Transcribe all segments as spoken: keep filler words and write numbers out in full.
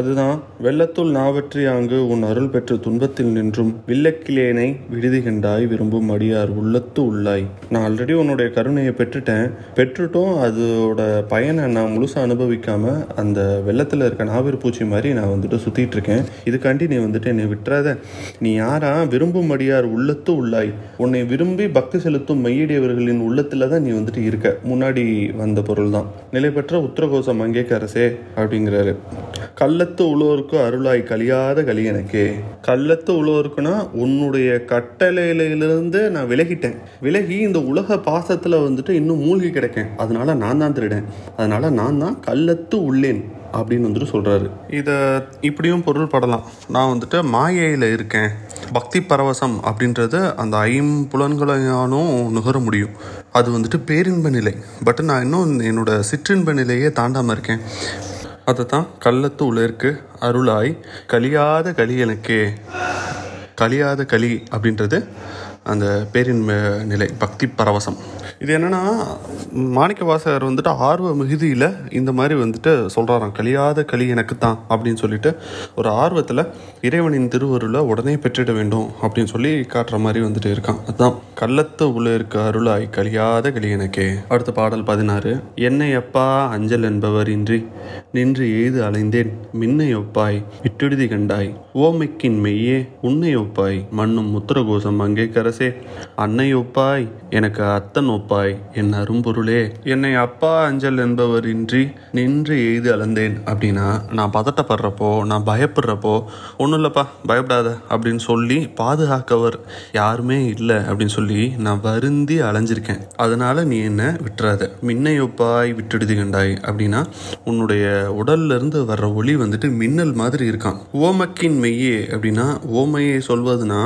அதுதான் வெள்ளத்துள் நாவற்றி ஆங்கு உன் அருள் பெற்ற துன்பத்தில் நின்றும் வில்லக்கிலேனை விடுதிகண்டாய் விரும்பும் அடியார் உள்ளத்து உள்ளாய். நான் ஆல்ரெடி உன்னுடைய கருணையை பெற்றுட்டேன், பெற்றுட்டும் அதோட பயனை நான் முழுசாக அனுபவிக்காம அந்த வெள்ளத்தில் இருக்க நாவற் பூச்சி மாதிரி நான் வந்துட்டு சுற்றிட்டு இருக்கேன். இதுக்காண்டி நீ வந்துட்டு என்னை விட்டுறாத. நீ யாரா? விரும்பும் அடியார் உள்ளத்து உள்ளாய். உன்னை விரும்பி பக்தி செலுத்தும் மையடியவர்களின் உள்ளத்தில் தான் நீ வந்துட்டு இருக்க. முன்னாடி வந்த பொருள் தான் நிலை பெற்ற உத்தரகோசம் மங்கேக்கரசே அப்படிங்கிறாரு. கள்ளத்து உழோருக்கு அருளாய் கலியாத கலியனக்கே. கள்ளத்து உழோருக்குன்னா உன்னுடைய கட்டளையிலிருந்து நான் விலகிட்டேன், விலகி இந்த உலக பாசத்தில் வந்துட்டு இன்னும் மூழ்கி கிடக்கேன். அதனால நான் தான் திருடேன், அதனால நான் தான் கள்ளத்து உள்ளேன் அப்படின்னு வந்துட்டு சொல்கிறாரு. இதை இப்படியும் பொருள் படலாம். நான் வந்துட்டு மாயையில் இருக்கேன். பக்தி பரவசம் அப்படின்றது அந்த ஐம்புலன்களையானும் நுகர முடியும். அது வந்துட்டு பேரின்ப நிலை. பட் நான் இன்னும் என்னோடய சிற்றின்ப நிலையே தாண்டாமல் இருக்கேன். அதை தான் கள்ளத்து உலருக்கு அருளாய் கலியாத களி எனக்கே. கலியாத களி அப்படின்றது அந்த பேரின்மை நிலை, பக்தி பரவசம். இது என்னென்னா மாணிக்கவாசகர் வந்துட்டு ஆர்வ மிகுதியில் இந்த மாதிரி வந்துட்டு சொல்கிறாராம், கலியாத களி எனக்கு தான் அப்படின்னு சொல்லிட்டு ஒரு ஆர்வத்தில் இறைவனின் திருவருளை உடனே பெற்றிட வேண்டும் அப்படின்னு சொல்லி காட்டுற மாதிரி வந்துட்டு இருக்கான். அதுதான் கள்ளத்து உள்ள இருக்க அருளாய் கலியாத களி எனக்கே. அடுத்த பாடல் பதினாறு. என்னை அப்பா அஞ்சல் என்பவர் இன்றி நின்று எய்து அலைந்தேன் மின்னை ஒப்பாய் விட்டுடுதி கண்டாய் ஓமைக்கின் மெய்யே உன்னை ஒப்பாய் மண்ணும் முத்திரகோசம் அங்கே கரசே அன்னை ஒப்பாய் எனக்கு அத்தன் ஒப்பாய் என் அரும்பொருளே. என்னை அப்பா அஞ்சல் என்பவர் இன்றி நின்று எய்து அளந்தேன் அப்படின்னா நான் பதட்டப்படுறப்போ, நான் பயப்படுறப்போ ஒன்றும் இல்லைப்பா பயப்படாத அப்படின்னு சொல்லி பாதுகாக்கவர் யாருமே இல்லை அப்படின்னு சொல்லி நான் வருந்தி அலைஞ்சிருக்கேன். அதனால நீ என்ன விட்டுறாத. மின்னையொப்பாய் விட்டுடுதி கண்டாய் அப்படின்னா உன்னுடைய உடல்ல இருந்து வர்ற ஒளி வந்துட்டு மின்னல் மாதிரி இருக்கான். ஓமக்கின் மெய்யே அப்படின்னா ஓமையை சொல்வதுன்னா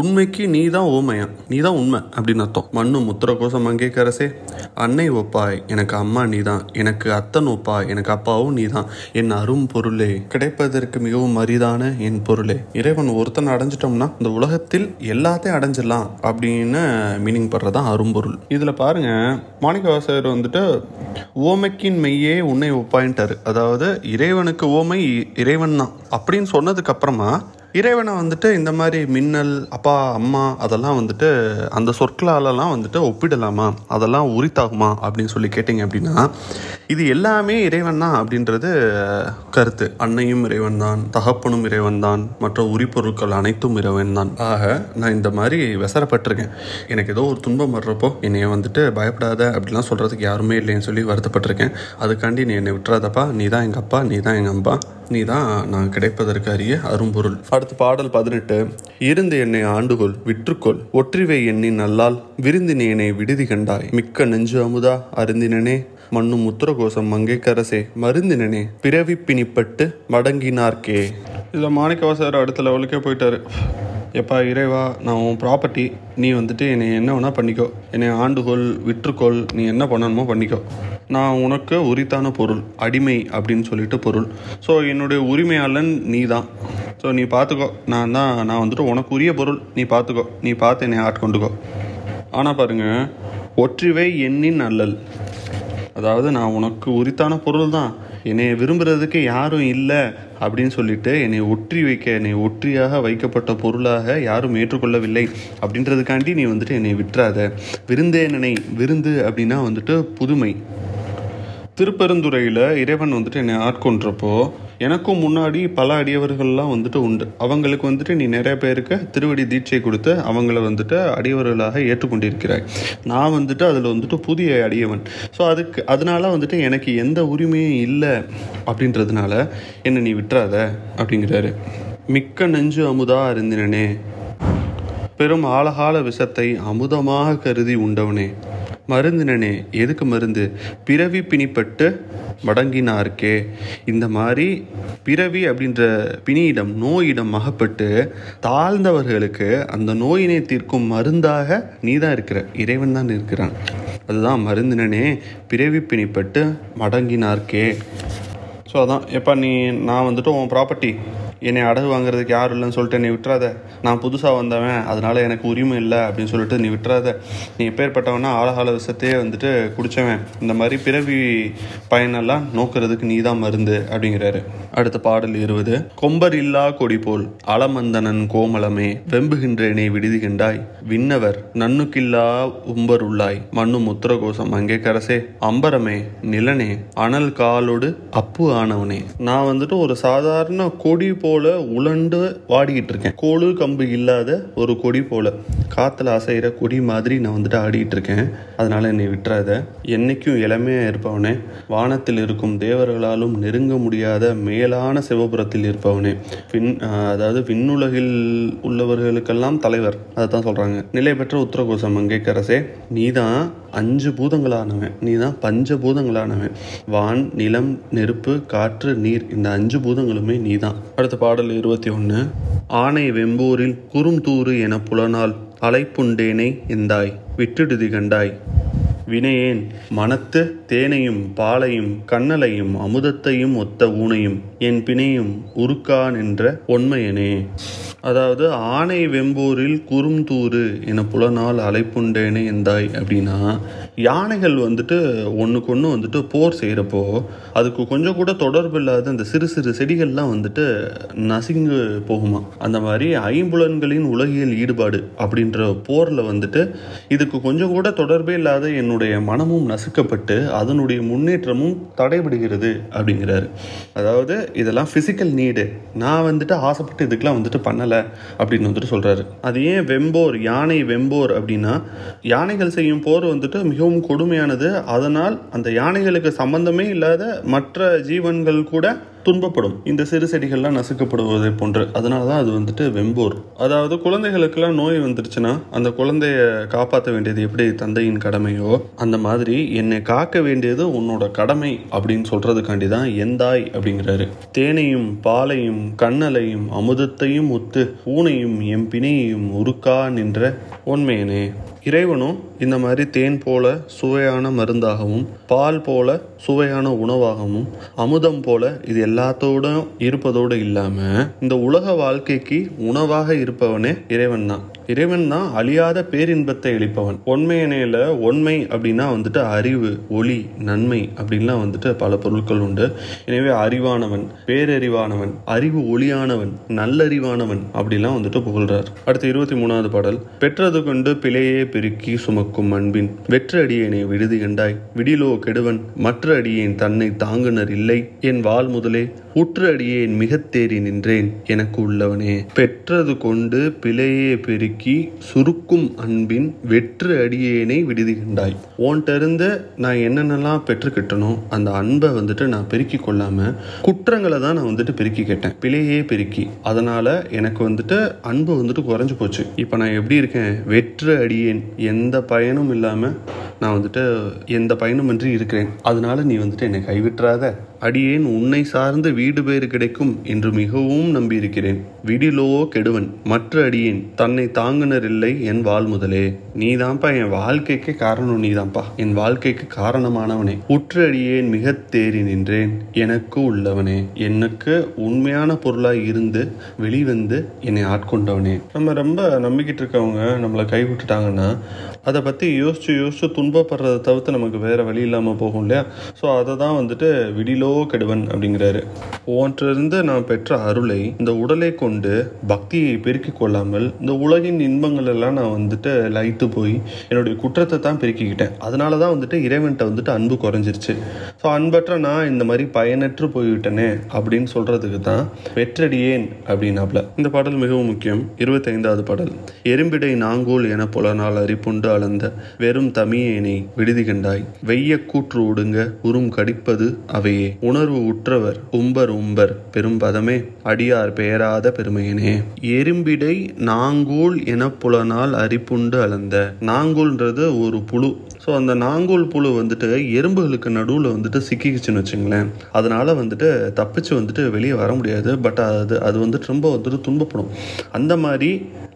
உண்மைக்கு நீ தான் ஓமையா, நீ தான் உண்மை அப்படின்னு அர்த்தம். மண்ணும் முத்திரகோசம் அங்கே கரசே அன்னை ஒப்பாய் எனக்கு அம்மா நீ தான், எனக்கு அத்தன் ஒப்பாய் எனக்கு அப்பாவும் நீ தான் என் அரும் பொருளே, கிடைப்பதற்கு மிகவும் அரிதான என் பொருளே. இறைவன் ஒருத்தனை அடைஞ்சிட்டோம்னா இந்த உலகத்தில் எல்லாத்தையும் அடைஞ்சிடலாம் அப்படின்னு மீனிங் படுறதான் அரும்பொருள். இதில் பாருங்க, மாணிக்கவாசகர் வந்துட்டு ஓமைக்கின் மெய்யே உன்னை ஒப்பாயின்ட்டாரு. அதாவது இறைவனுக்கு ஓமை இறைவன் தான் அப்படின்னு சொன்னதுக்கு அப்புறமா இறைவனை வந்துட்டு இந்த மாதிரி மின்னல், அப்பா, அம்மா அதெல்லாம் வந்துட்டு அந்த சொற்களாலெல்லாம் வந்துட்டு ஒப்பிடலாமா, அதெல்லாம் உரித்தாகுமா அப்படின்னு சொல்லி கேட்டிங்க அப்படின்னா இது எல்லாமே இறைவன் தான் அப்படின்றது கருத்து. அன்னையும் இறைவன் தான், தகப்பனும் இறைவன் தான், மற்ற உரிப்பொருட்கள் அனைத்தும் இறைவன் தான். ஆக நான் இந்த மாதிரி விசரப்பட்டிருக்கேன், எனக்கு ஏதோ ஒரு துன்பம் வர்றப்போ என்னைய வந்துட்டு பயப்படாத அப்படிலாம் சொல்கிறதுக்கு யாருமே இல்லைன்னு சொல்லி வருத்தப்பட்டிருக்கேன். அதுக்காண்டி நீ என்னை விட்டுறாதப்பா, நீ தான் எங்கள் அப்பா, நீ தான் எங்கள் அம்மா, நீ தான் நான் கிடைப்பதற்கு அறிய அரும்பொருள். அடுத்து பாடல் பதினெட்டு. இருந்து என்னை ஆண்டுகொள் விற்றுக்கொள் ஒற்றிவை எண்ணி நல்லால் விருந்தினேனை விடுதி கண்டாய் மிக்க நெஞ்சு அமுதா அருந்தினனே மண்ணும் முத்திரகோசம் மங்கைக்கரசே மருந்தினனே பிறவி பிணிப்பட்டு மடங்கினார்கே. இதில் மாணிக்கவாசகர் அடுத்த லெவலுக்கே போயிட்டாரு. எப்பா இறைவா, நான் உன் ப்ராப்பர்ட்டி, நீ வந்துட்டு என்னை என்ன வேணா பண்ணிக்கோ, என்னை ஆண்டுகொள் விற்றுக்கொள், நீ என்ன பண்ணணுமோ பண்ணிக்கோ, நான் உனக்கு உரித்தான பொருள், அடிமை அப்படின்னு சொல்லிட்டு பொருள். ஸோ என்னுடைய உரிமையாளன் நீ தான், ஸோ நீ பார்த்துக்கோ, நான் தான் நான் வந்துட்டு உனக்கு உரிய பொருள், நீ பார்த்துக்கோ, நீ பார்த்து என்னை ஆட்கொண்டுக்கோ. ஆனால் பாருங்கள், ஒற்றிவை எண்ணின் அல்லல், அதாவது நான் உனக்கு உரித்தான பொருள் தான், என்னை விரும்புகிறதுக்கு யாரும் இல்லை அப்படின்னு சொல்லிட்டு என்னை ஒற்றி வைக்க, என்னை ஒற்றியாக வைக்கப்பட்ட பொருளாக யாரும் ஏற்றுக்கொள்ளவில்லை அப்படின்றதுக்காண்டி நீ வந்துட்டு என்னை விட்டுறாத. விருந்தேனனை, விருந்து அப்படின்னா வந்துட்டு புதுமை. திருப்பெருந்துறையில் இறைவன் வந்துட்டு என்னை ஆட்கொன்றப்போ எனக்கும் முன்னாடி பல அடியவர்கள்லாம் வந்துட்டு உண்டு. அவங்களுக்கு வந்துட்டு நீ நிறைய பேருக்கு திருவடி தீட்சை கொடுத்து அவங்கள வந்துட்டு அடியவர்களாக ஏற்றுக்கொண்டிருக்கிறாய். நான் வந்துட்டு அதில் வந்துட்டு புதிய அடியவன். ஸோ அதுக்கு அதனால வந்துட்டு எனக்கு எந்த உரிமையும் இல்லை அப்படின்றதுனால என்னை நீ விட்டுறாத அப்படிங்கிறாரு. மிக்க நெஞ்சு அமுதா அருந்தினனே, பெரும் ஆழகால விஷத்தை அமுதமாக கருதி உண்டவனே மருந்தினனே, எதுக்கு மருந்து, பிறவி பிணிப்பட்டு மடங்கினார்க்கே. இந்த மாதிரி பிறவி அப்படின்ற பிணியிடம், நோயிடம் அகப்பட்டு தாழ்ந்தவர்களுக்கு அந்த நோயினை தீர்க்கும் மருந்தாக நீ தான் இருக்கிற, இறைவன் தான் இருக்கிறான். அதுதான் மருந்தினனே பிறவி பிணிப்பட்டு மடங்கினார்க்கே. ஸோ அதான் எப்போ நீ நான் வந்துட்டு உன் ப்ராப்பர்ட்டி, என்னை அடகு வாங்குறதுக்கு யாரும் இல்லைன்னு சொல்லிட்டு நீ விட்டுறாத, நான் புதுசாக வந்தவன் அதனால் எனக்கு உரிமை இல்லை அப்படின்னு சொல்லிட்டு நீ விட்டுறாத, நீ எப்பேற்பட்டவனா ஆழகால விஷத்தையே வந்துட்டு குடித்தவன், இந்த மாதிரி பிறவி பயனெல்லாம் நோக்கிறதுக்கு நீ தான் மருந்து அப்படிங்கிறாரு. அடுத்த பாடல் இருபது. கொம்பர் இல்லா கொடி போல் அலமந்தனன் கோமலமே வெம்புகின்றேனை விடுதுகின்றாய், விண்ணவர் நன்னுக்கில்லா உம்பர் உள்ளாய் மண்ணும் முத்திரகோசம் அங்கே கரசே, அம்பரமே நிலனே அனல் காலோடு அப்பு ஆனவனே. நான் வந்துட்டு ஒரு சாதாரண கொடி போல உலண்டு வாடிக்கிட்டு இருக்கேன், கோழு கம்பு இல்லாத ஒரு கொடி போல காத்துல அசைகிற கொடி மாதிரி நான் வந்துட்டு ஆடிக்கிட்டு இருக்கேன், அதனால என்னை விட்டுறாத. என்னைக்கும் இளமையா இருப்பவனே, வானத்தில் இருக்கும் தேவர்களாலும் நெருங்க முடியாத மேலான சிவபுரத்தில் இருப்பவனே, விண் அதாவது விண்ணுலகில் உள்ளவர்களுக்கெல்லாம் தலைவர், அதை தான் சொல்றாங்க. நிலை பெற்ற உத்தரகோசம் அங்கேக்கரசே, நீதான் அஞ்சு பூதங்களானவன், நீ தான் பஞ்சபூதங்களானவன், வான் நிலம் நெருப்பு காற்று நீர் இந்த அஞ்சு பூதங்களுமே நீ தான். அடுத்த பாடல் இருபத்தி ஒன்று. ஆனை வெம்பூரில் குறுந்தூறு என புலனால் அலைப்புண்டேனை எந்தாய் விட்டுடுதி கண்டாய், வினையேன் மனத்து தேனையும் பாலையும் கண்ணலையும் அமுதத்தையும் ஒத்த ஊனையும் என் பிணையும் உருக்கான் என்ற ஒன்மையனே. அதாவது ஆனை வெம்பூரில் குறுந்தூறு என புலனால் அலைப்புண்டேனே எந்தாய் அப்படின்னா, யானைகள் வந்துட்டு ஒன்றுக்கு ஒன்று வந்துட்டு போர் செய்கிறப்போ அதுக்கு கொஞ்சம் கூட தொடர்பு இல்லாத அந்த சிறு சிறு செடிகள்லாம் வந்துட்டு நசுங்கு போகுமா, அந்த மாதிரி ஐம்புலன்களின் உலகியல் ஈடுபாடு அப்படின்ற போரில் வந்துட்டு இதுக்கு கொஞ்சம் கூட தொடர்பே இல்லாத என்னுடைய மனமும் நசுக்கப்பட்டு அதனுடைய முன்னேற்றமும் தடைபடுகிறது அப்படிங்கிறாரு. அதாவது இதெல்லாம் ஃபிசிக்கல் நீடு, நான் வந்துட்டு ஆசைப்பட்டு இதுக்கெல்லாம் வந்துட்டு பண்ணலை அப்படின்னு வந்துட்டு சொல்கிறாரு. அது ஏன் வெம்போர் யானை வெம்போர் அப்படின்னா, யானைகள் செய்யும் போர் வந்துட்டு மிக கொடுமையானது, அதனால் அந்த யானைகளுக்கு சம்பந்தமே இல்லாத மற்ற ஜீவன்கள் கூட துன்பப்படும், இந்த சிறு செடிகள்லாம் நசுக்கப்படுவதை போன்று, அதனால தான் அது வந்துட்டு வெம்போர். அதாவது குழந்தைகளுக்கெல்லாம் நோய் வந்துருச்சுன்னா அந்த குழந்தைய காப்பாற்ற வேண்டியது எப்படி தந்தையின் கடமையோ, அந்த மாதிரி என்னை காக்க வேண்டியது உன்னோட கடமை அப்படின்னு சொல்றதுக்காண்டி தான் எந்தாய் அப்படிங்கிறாரு. தேனையும் பாலையும் கண்ணலையும் அமுதத்தையும் ஒத்து பூனையும் எம் பிணையையும் உருக்கா நின்ற உண்மையனே. இறைவனும் இந்த மாதிரி தேன் போல சுவையான மருந்தாகவும் பால் போல சுவையான உணவாகவும் அமுதம் போல இது எல்லாத்தோட இருப்பதோடு இல்லாம இந்த உலக வாழ்க்கைக்கு உணவாக இருப்பவனே இறைவன் தான். இறைவன் தான் அழியாத பேரின்பத்தை அளிப்பவன். ஒன்மையனையில ஒன்மை அப்படின்னா வந்துட்டு அறிவு, ஒளி, நன்மை அப்படின்லாம் வந்துட்டு பல பொருட்கள் உண்டு. எனவே அறிவானவன், பேரறிவானவன், அறிவு ஒளியானவன், நல்லறிவானவன் அப்படிலாம் வந்துட்டு புகழ்றார். அடுத்து இருபத்தி மூணாவது பாடல். பெற்றது கொண்டு பிழையே பெருக்கி சுமக்கும் அன்பின் வெற்ற அடியேனை விடுதி கண்டாய், விடிலோ கெடுவன் மற்ற அடியேன் தன்னை தாங்குனர் இல்லை, என் வாள் முதலே உற்ற அடியேன் மிகத்தேறி நின்றேன் எனக்கு உள்ளவனே. பெற்றது கொண்டு பிழையே பெருக்கி சுருக்கும் அன்பின் வெற்று அடியேனை விடுதி கண்டாய். ஓன்ட்டிருந்து நான் என்னென்னலாம் பெற்றுக்கிட்டனும் அந்த அன்பை வந்துட்டு நான் பெருக்கி கொள்ளாம குற்றங்களை தான் நான் வந்துட்டு பெருக்கி கேட்டேன், பிழையே பெருக்கி, அதனால எனக்கு வந்துட்டு அன்பு வந்துட்டு குறைஞ்சு போச்சு. இப்போ நான் எப்படி இருக்கேன், வெற்று அடியேன், எந்த பயனும் இல்லாம நான் வந்துட்டு எந்த பயனும் இன்றி இருக்கிறேன், அதனால நீ வந்துட்டு என்னை கைவிட்டுறாத, அடியேன் உன்னை சார்ந்த வீடு பேறு கிடைக்கும் என்று மிகவும் நம்பியிருக்கிறேன், விடிலோ கெடுவன் மற்ற அடியேன் தன்னை தாங்குனர் இல்லை, என் வாழ் முதலே. நீதான்ப்பா என் வாழ்க்கைக்கு காரணம், நீதான்ப்பா என் வாழ்க்கைக்கு காரணமானவனே, உற்ற அடியேன் மிக தேறி நின்றேன் எனக்கு உள்ளவனே, எனக்கு உண்மையான பொருளாய் இருந்து வெளிவந்து என்னை ஆட்கொண்டவனே. நம்ம ரொம்ப நம்பிக்கிட்டு இருக்கவங்க நம்மளை கைவிட்டுட்டாங்கன்னா அதை பற்றி யோசிச்சு யோசிச்சு துன்பப்படுறதை தவிர்த்து நமக்கு வேற வழி இல்லாமல் போகும் இல்லையா. ஸோ அதை தான் வந்துட்டு விடிலோ கெடுவன் அப்படிங்கிறாரு. ஒன்றிலிருந்து நான் பெற்ற அருளை இந்த உடலை கொண்டு பக்தியை பெருக்கிக் கொள்ளாமல் இந்த உலகின் இன்பங்கள் எல்லாம் நான் வந்துட்டு லயித்து போய் என்னுடைய குற்றத்தை தான் பெருக்கிக்கிட்டேன், அதனால தான் வந்துட்டு இறைவன்கிட்ட வந்துட்டு அன்பு குறைஞ்சிருச்சு. ஸோ அன்பற்ற நான் இந்த மாதிரி பயனற்று போய்விட்டனே அப்படின்னு சொல்றதுக்கு தான் வெற்றடியேன் அப்படின்னாப்ல. இந்த பாடல் மிகவும் முக்கியம். இருபத்தி ஐந்தாவது பாடல். எறும்பிடை நாங்கூல் என புலனால் அரிப்புண்டு அளந்த வெறும் தமியேனை விடுதி கண்டாய், வெய்ய கூற்று ஒடுங்க உறும் கடிப்பது அவையே, உணர்வு உற்றவர் உம்பர் உம்பர் பெரும் பதமே, அடியார் பெயராத பெருமையனே. எறும்பிடை நாங்கூல் என புலனால் அரிப்புண்டு அளந்த, நாங்கூல்ன்றது ஒரு புழு, ஸோ அந்த நாங்கூல் புழு வந்துட்டு எறும்புகளுக்கு நடுவில் வந்துட்டு சிக்கிக்குச்சுன்னு வச்சுங்களேன், அதனால் வந்துட்டு தப்பிச்சு வந்துட்டு வெளியே வர முடியாது. பட் அது அது வந்துட்டு ரொம்ப வந்துட்டு துன்பப்படும். அந்த மாதிரி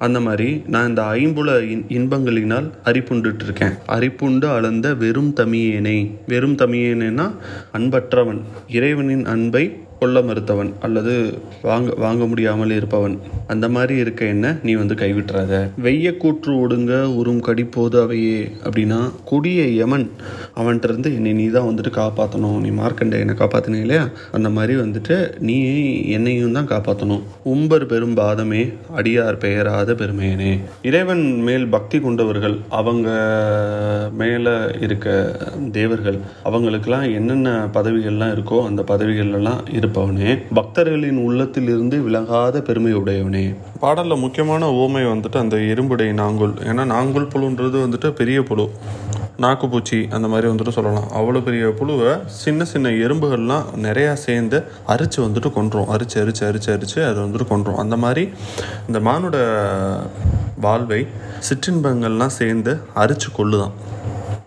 அந்த மாதிரி நான் இந்த ஐம்புல இன் இன்பங்களினால் அரிப்புண்டுட்டு இருக்கேன். அரிப்புண்டு அளந்த வெறும் தமியேனை, வெறும் தமியேனா அன்பற்றவன், இறைவனின் அன்பை கொல்ல மறுத்தவன் அல்லது வாங்க வாங்க முடியாமல் இருப்பவன். அந்த மாதிரி இருக்க என்ன நீ வந்து கைவிட்டுறாத. வெய்ய கூற்று ஒடுங்க உறும் கடிப்போது அவையே அப்படின்னா, கொடிய யமன் அவன்கிட்டருந்து என்னை நீ தான் வந்துட்டு காப்பாற்றணும். நீ மார்க்கண்டே என்னை காப்பாற்றினே இல்லையா, அந்த மாதிரி வந்துட்டு நீ என்னையும் தான் காப்பாற்றணும். உம்பர் பெரும் பாதமே அடியார் பெயராத பெருமையனே. இறைவன் மேல் பக்தி கொண்டவர்கள், அவங்க மேலே இருக்க தேவர்கள், அவங்களுக்கெல்லாம் என்னென்ன பதவிகள்லாம் இருக்கோ அந்த பதவிகள்லாம் இரு பவனே, பக்தர்களின் உள்ளத்தில் இருந்து விலகாத பெருமை உடையவனே. பாடல்ல முக்கியமான ஓமை வந்துட்டு அந்த எறும்புடை நாங்கூல். ஏன்னா நாங்கூல் புழுன்றது வந்துட்டு பெரிய புழு, நாக்குப்பூச்சி அந்த மாதிரி வந்துட்டு சொல்லலாம். அவ்வளோ பெரிய புழுவை சின்ன சின்ன எறும்புகள்லாம் நிறையா சேர்ந்து அரிச்சு வந்துட்டு கொன்றும். அரிச்சு அரிச்சு அரிச்சு அரிச்சு அதை வந்துட்டு கொன்றும். அந்த மாதிரி இந்த மானோட வாழ்வை சிற்றின்பங்கள்லாம் சேர்ந்து அரிச்சு கொள்ளுதான்.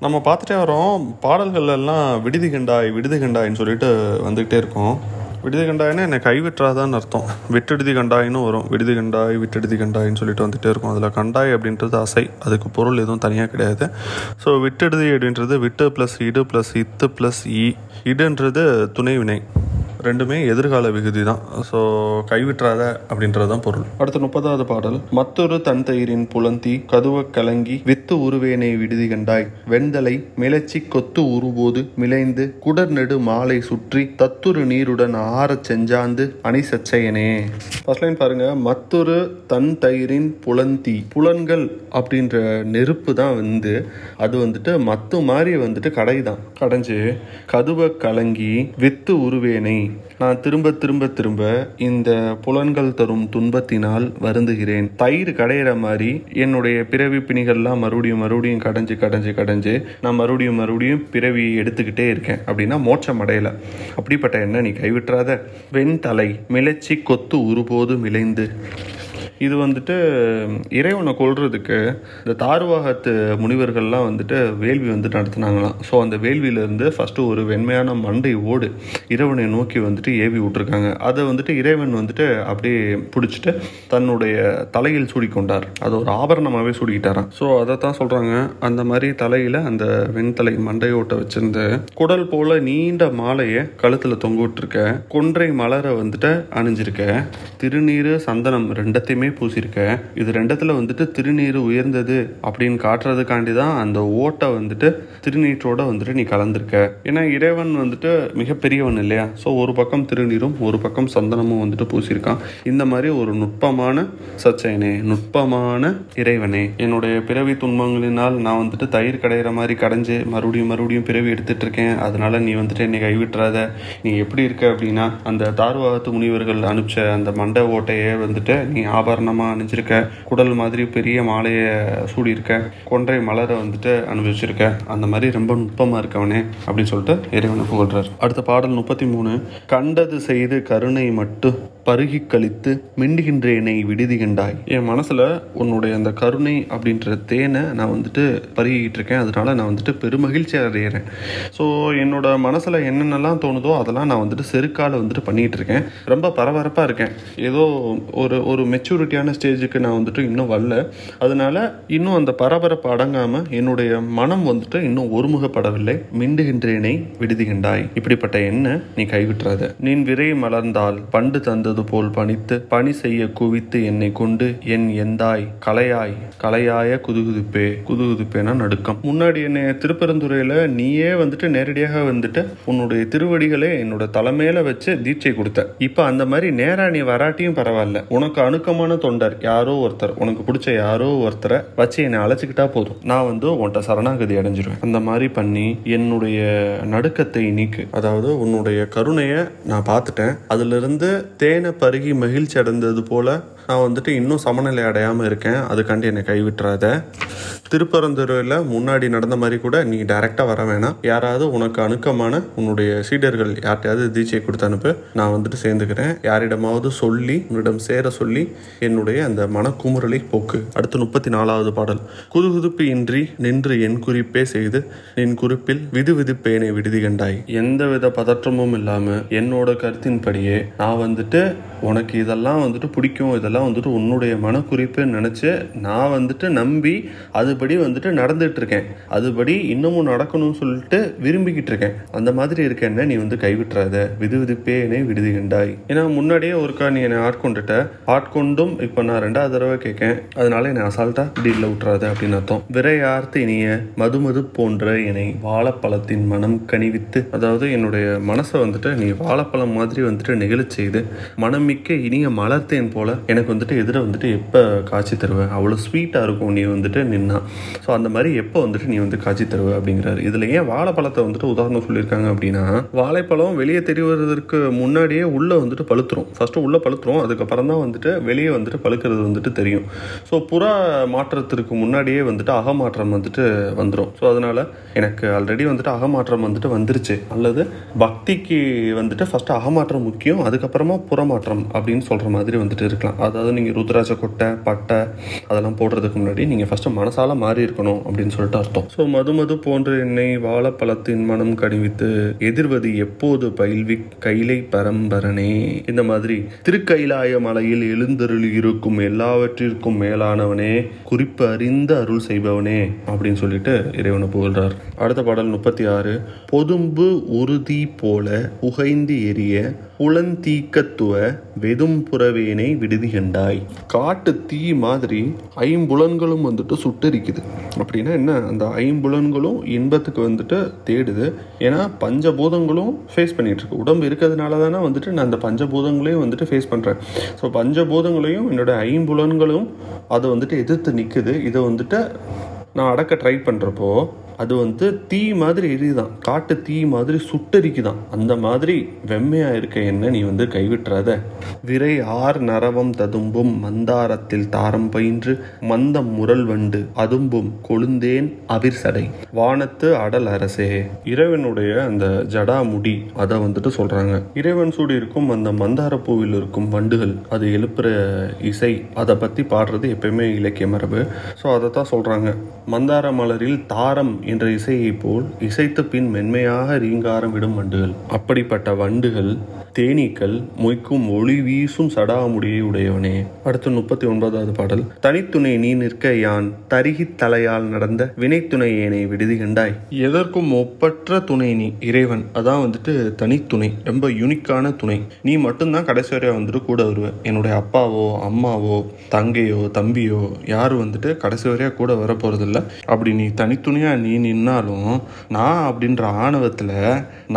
நம்ம பார்த்துட்டே வரோம், பாடல்கள் எல்லாம் விடுதி கண்டாய் விடுதி கண்டாயின்னு சொல்லிட்டு வந்துக்கிட்டே இருக்கோம். விடுதி கண்டாயின்னா என்னை கைவிட்டுறாதான்னு அர்த்தம். விட்டெடுதி கண்டாயின்னு வரும், விடுதி கண்டாய் விட்டெடுதி கண்டாயின்னு சொல்லிட்டு வந்துகிட்டே இருக்கும். அதில் கண்டாய் அப்படின்றது அசை, அதுக்கு பொருள் எதுவும் தனியாக கிடையாது. ஸோ விட்டெடுதி அப்படின்றது விட்டு ப்ளஸ் இடு ப்ளஸ் இத்து ப்ளஸ் இ, இடுன்றது துணைவினை, ரெண்டுமே எதிர்கால விகுதி தான். ஸோ கைவிட்டுறாத அப்படின்றது தான் பொருள். அடுத்த முப்பதாவது பாடல், மற்றொரு தன் தயிரின் புலந்தி கதுவ கலங்கி வித்து உருவேனை விடுதி கண்டாய் வெண்தலை மிளச்சி கொத்து உருபோது மிளைந்து குடர் நெடு மாலை சுற்றி தத்துரு நீருடன் ஆற செஞ்சாந்து அணி சச்சையனே. ஃபர்ஸ்ட் லைன் பாருங்க, மற்றொரு தன் தயிரின் புலந்தி. புலன்கள் அப்படின்ற நெருப்பு தான் வந்து அது வந்துட்டு மத்து மாதிரி வந்துட்டு கடை தான் கடைஞ்சு கதுவ கலங்கி வித்து உருவேனை. நான் திரும்ப திரும்ப திரும்ப இந்த புலன்கள் தரும் துன்பத்தினால் வருந்துகிறேன். தயிர் கடையிற மாதிரி என்னுடைய பிறவி பிணிகள்லாம் மறுபடியும் மறுபடியும் கடைஞ்சு கடைஞ்சு கடைஞ்சு நான் மறுபடியும் மறுபடியும் பிறவி எடுத்துக்கிட்டே இருக்கேன் அப்படின்னா மோட்சம் அடையலை. அப்படிப்பட்ட என்ன நீ கைவிட்டுறாத. வெண்தலை மிளச்சி கொத்து உருபோது மிளைந்து, இது வந்துட்டு இறைவனை கொள்றதுக்கு இந்த தார்வாகத்து முனிவர்கள்லாம் வந்துட்டு வேள்வி வந்துட்டு நடத்துனாங்களாம். ஸோ அந்த வேள்வியிலேருந்து ஃபஸ்ட்டு ஒரு வெண்மையான மண்டை ஓடு இறைவனை நோக்கி வந்துட்டு ஏவி விட்டுருக்காங்க. அதை வந்துட்டு இறைவன் வந்துட்டு அப்படியே பிடிச்சிட்டு தன்னுடைய தலையில் சூடிக்கொண்டார். அது ஒரு ஆபரணமாகவே சூடிக்கிட்டாராம். ஸோ அதை தான் சொல்கிறாங்க, அந்த மாதிரி தலையில் அந்த வெண்தலை மண்டையோட்டை வச்சுருந்து குடல் போல் நீண்ட மாலையை கழுத்தில் தொங்க விட்டுருக்க, கொன்றை மலரை வந்துட்டு அணிஞ்சிருக்க, திருநீர் சந்தனம் ரெண்டத்தையுமே பூசிருக்க. இது ரெண்டத்துல வந்துட்டு திருநீர் உயர்ந்தது அப்படின்னு காட்டுறதுக்காண்டி தான் அந்த ஓட்டை வந்துட்டு திருநீற்றோட வந்துட்டு நீ கலந்துருக்க. ஏன்னா இறைவன் வந்துட்டு மிகப்பெரியவன் இல்லையா. ஸோ ஒரு பக்கம் திருநீரும் ஒரு பக்கம் சந்தனமும் வந்துட்டு பூசியிருக்கான். இந்த மாதிரி ஒரு நுட்பமான சச்சையனே, நுட்பமான இறைவனே, என்னுடைய பிறவி துன்பங்களினால் நான் வந்துட்டு தயிர் கடையிற மாதிரி கடைஞ்சு மறுபடியும் மறுபடியும் பிறவி எடுத்துட்டு இருக்கேன். அதனால நீ வந்துட்டு என்னை கைவிட்டுறாத. நீ எப்படி இருக்க அப்படின்னா அந்த தார்வாகத்து முனிவர்கள் அனுப்பிச்ச அந்த மண்டை ஓட்டையே வந்துட்டு நீ ஆபா அணிஞ்சிருக்க, குடல் மாதிரி பெரிய மாலைய சூடி இருக்க, கொன்றை மலரை வந்துட்டு அனுபவிச்சிருக்க, அந்த மாதிரி ரொம்ப நுட்பமா இருக்கவனே அப்படின்னு சொல்லிட்டு இறைவனை புகழ்றார். அடுத்த பாடல் முப்பத்தி மூணு, கண்டது செய்து கருணை மட்டும் பருகி கழித்து மிண்டுகின்றேனை விடுதி கண்டாய். என் மனசில் உன்னுடைய அந்த கருணை அப்படின்ற தேனை நான் வந்துட்டு பருகிக்கிட்டு இருக்கேன். அதனால நான் வந்துட்டு பெருமகிழ்ச்சியாக அடைகிறேன். ஸோ என்னோட மனசில் என்னென்னலாம் தோணுதோ அதெல்லாம் நான் வந்துட்டு செருக்கால் வந்துட்டு பண்ணிகிட்டு இருக்கேன். ரொம்ப பரபரப்பாக இருக்கேன். ஏதோ ஒரு ஒரு மெச்சூரிட்டியான ஸ்டேஜுக்கு நான் வந்துட்டு இன்னும் வரல. அதனால இன்னும் அந்த பரபரப்பு அடங்காமல் என்னுடைய மனம் வந்துட்டு இன்னும் ஒருமுகப்படவில்லை. மிண்டுகின்றேனை விடுதி கண்டாய், இப்படிப்பட்ட எண்ணெய் நீ கைவிட்டுறாத. நின் விரை மலர்ந்தால் பண்டு தந்த போல் பணித்து பணி செய்ய குவித்து என்னை கொண்டு என் எந்தாய் கலையாய் கலையாய குதுகுதுப்பே. குதுகுதுப்பேனா நடுக்கம். முன்னாடி என்னை திருப்பெருந்துறையில நீயே வந்துட்டு நேரடியாக வந்துட்டு உன்னுடைய திருவடிகளை என்னோட தலைமையில வச்சு தீட்சை கொடுத்த. இப்ப அந்த மாதிரி நேரா நீ வராட்டியும் பரவாயில்ல. உனக்கு அணுக்கமான தொண்டர் யாரோ ஒருத்தர், உனக்கு பிடிச்ச யாரோ ஒருத்தரை வச்சு என்னை அழைச்சிக்கிட்டா போதும், நான் வந்து உன்கிட்ட சரணாகதி அடைஞ்சிருவேன். அந்த மாதிரி பண்ணி என்னுடைய நடுக்கத்தை நீக்கு. அதாவது உன்னுடைய கருணையை நான் பார்த்துட்டேன். அதுல இருந்து தேன் பருகி மகிழ்ச்சி அடைந்தது போல நான் வந்துட்டு இன்னும் சமநிலை அடையாமல் இருக்கேன், அதுக்காண்டி என்னை கைவிட்டுறாத. திருப்பரந்தூரில் முன்னாடி நடந்த மாதிரி கூட நீ டைரெக்டாக வர வேணாம், யாராவது உனக்கு அணுக்கமான உன்னுடைய சீடர்கள் யார்ட்டையாவது தீட்சை கொடுத்து அனுப்பு, நான் வந்துட்டு சேர்ந்துக்கிறேன், யாரிடமாவது சொல்லி உன்னிடம் சேர சொல்லி என்னுடைய அந்த மனக்குமுறலை போக்கு. அடுத்து முப்பத்தி நாலாவது பாடல். குதுகுதுப்பு இன்றி நின்று என் குறிப்பே செய்து நின் குறிப்பில் விது விதுப்பேனை விடுதி கண்டாய். எந்தவித பதற்றமும் இல்லாமல் என்னோட கருத்தின்படியே நான் வந்துட்டு உனக்கு இதெல்லாம் வந்துட்டு பிடிக்கும், இதெல்லாம் வந்துட்டு உன்னுடைய மனக்குறிப்புன்னு நினச்சி நான் வந்துட்டு நம்பி அதுபடி வந்துட்டு நடந்துகிட்டு இருக்கேன், அதுபடி இன்னமும் நடக்கணும்னு சொல்லிட்டு விரும்பிக்கிட்டு இருக்கேன். அந்த மாதிரி இருக்கேன்னா நீ வந்து கைவிட்டுறாத, விது விதுப்பே என்னை விடுதி கண்டாய். ஏன்னா முன்னாடியே ஒருக்கா நீ என்னை ஆட்கொண்டுட்ட, ஆட்கொண்டும் இப்போ நான் ரெண்டாவது தடவை கேட்கேன், அதனால என்னை அசால்ட்டாக டீலில் விட்டுறாத அப்படின்னு அர்த்தம். விரையார்த்து இனிய மதுமது போன்ற என்னை வாழைப்பழத்தின் மனம் கனிவித்து, அதாவது என்னுடைய மனசை வந்துட்டு நீ வாழைப்பழம் மாதிரி வந்துட்டு நெகிழச் செய்து மனமிக்க இனிய மலர்த்தேன் போல எனக்கு வந்துட்டு எதிர வந்துட்டு எப்போ காய்ச்சி தருவேன், அவ்வளோ ஸ்வீட்டாக இருக்கும் நீ வந்துட்டு நின்னா. ஸோ அந்த மாதிரி எப்போ வந்துட்டு நீ வந்து காய்ச்சி தருவே அப்படிங்கிறாரு. இதில் ஏன் வாழைப்பழத்தை வந்துட்டு உதாரணம் சொல்லியிருக்காங்க அப்படின்னா, வாழைப்பழம் வெளியே தெரிவதற்கு முன்னாடியே உள்ளே வந்துட்டு பழுத்துரும், ஃபஸ்ட்டு உள்ளே பழுத்துரும், அதுக்கப்புறம் தான் வந்துட்டு வெளியே வந்துட்டு பழுக்கிறது வந்துட்டு தெரியும். ஸோ புற மாற்றத்திற்கு முன்னாடியே வந்துட்டு அகமாற்றம் வந்துட்டு வந்துடும். ஸோ அதனால் எனக்கு ஆல்ரெடி வந்துட்டு அகமாற்றம் வந்துட்டு வந்துருச்சு, அல்லது பக்திக்கு வந்துட்டு ஃபஸ்ட்டு அகமாற்றம் முக்கியம், அதுக்கப்புறமா புறமாற்றம் அப்படின்னு சொல்கிற மாதிரி வந்துட்டு இருக்கலாம். அதாவது நீங்கள் ருத்ராட்ச கொட்டை பட்டை அதெல்லாம் போடுறதுக்கு முன்னாடி நீங்கள் ஃபஸ்ட்டு மனசால் மாறி இருக்கணும் அப்படின்னு சொல்லிட்டு அர்த்தம். ஸோ மது மது போன்ற என்னை வாழைப்பழத்தின் மனம் கனிவித்து எதிர்வது எப்போது பயில்வி கைலை பரம்பரனே. இந்த மாதிரி திருக்கைலாய மலையில் எழுந்தருள் இருக்கும் எல்லாவற்றிற்கும் மேலானவனே, குறிப்பு அறிந்து அருள் செய்பவனே அப்படின்னு சொல்லிட்டு இறைவனை புகழ்றார். அடுத்த பாடல் முப்பத்தி ஆறு. பொதும்பு உறுதி போல உகைந்து எரிய புலந்தீக்கத்துவ வெதும் புறவேனை விடுதி கண்டாய். காட்டு தீ மாதிரி ஐம்புலன்களும் வந்துட்டு சுட்டரிக்குது அப்படின்னா என்ன, அந்த ஐம்புலன்களும் இன்பத்துக்கு வந்துட்டு தேடுது. ஏன்னா பஞ்சபூதங்களும் ஃபேஸ் பண்ணிட்டு இருக்கு, உடம்பு இருக்கிறதுனால தானே வந்துட்டு நான் அந்த பஞ்சபூதங்களையும் வந்துட்டு ஃபேஸ் பண்ணுறேன். ஸோ பஞ்சபூதங்களையும் என்னோட ஐம்புலன்களும் அதை வந்துட்டு எதிர்த்து நிற்குது. இதை வந்துட்டு நான் அடக்க ட்ரை பண்ணுறப்போ அது வந்து தீ மாதிரி எரியுதான், காட்டு தீ மாதிரி சுட்டரிக்குதான். அந்த மாதிரி வெம்மையாக இருக்க என்ன நீ வந்து கைவிட்டுறாத. விரை ஆர் நரவம் ததும்பும் மந்தாரத்தில் தாரம் பயின்று மந்தம் முரல் வண்டு அதும்பும் கொழுந்தேன் அவிர் சடை. வானத்து அடல் அரசே, இறைவனுடைய அந்த ஜடாமுடி அதை வந்துட்டு சொல்கிறாங்க. இறைவன் சூடி இருக்கும் அந்த மந்தார பூவில் இருக்கும் வண்டுகள் அது எழுப்புற இசை, அதை பற்றி பாடுறது எப்பயுமே இலக்கிய மரபு. ஸோ அதை தான் சொல்கிறாங்க. மந்தார மலரில் தாரம் என்ற இசையை போல் இசைத்து பின் மென்மையாக ரீங்காரம் விடும் வண்டுகள், அப்படிப்பட்ட வண்டுகள் தேனீக்கள் மொய்க்கும் ஒளி வீசும் சடாமுடியை உடையவனே. அடுத்து முப்பத்தி ஒன்பதாவது பாடல். தனித்துணை நீ நிற்க யான் தருகி தலையால் நடந்த வினைத்துணை ஏனை விடுதி கண்டாய். எதற்கும் ஒப்பற்ற துணை நீ இறைவன், அதான் வந்துட்டு தனித்துணை, ரொம்ப யூனிக்கான துணை. நீ மட்டும்தான் கடைசி வரையா வந்துட்டு கூட வருவ. என்னுடைய அப்பாவோ அம்மாவோ தங்கையோ தம்பியோ யாரும் வந்துட்டு கடைசி வரையா கூட வர போறதில்ல. அப்படி நீ தனித்துணையா நீ நின்னாலும் நான் அப்படின்ற ஆணவத்தில்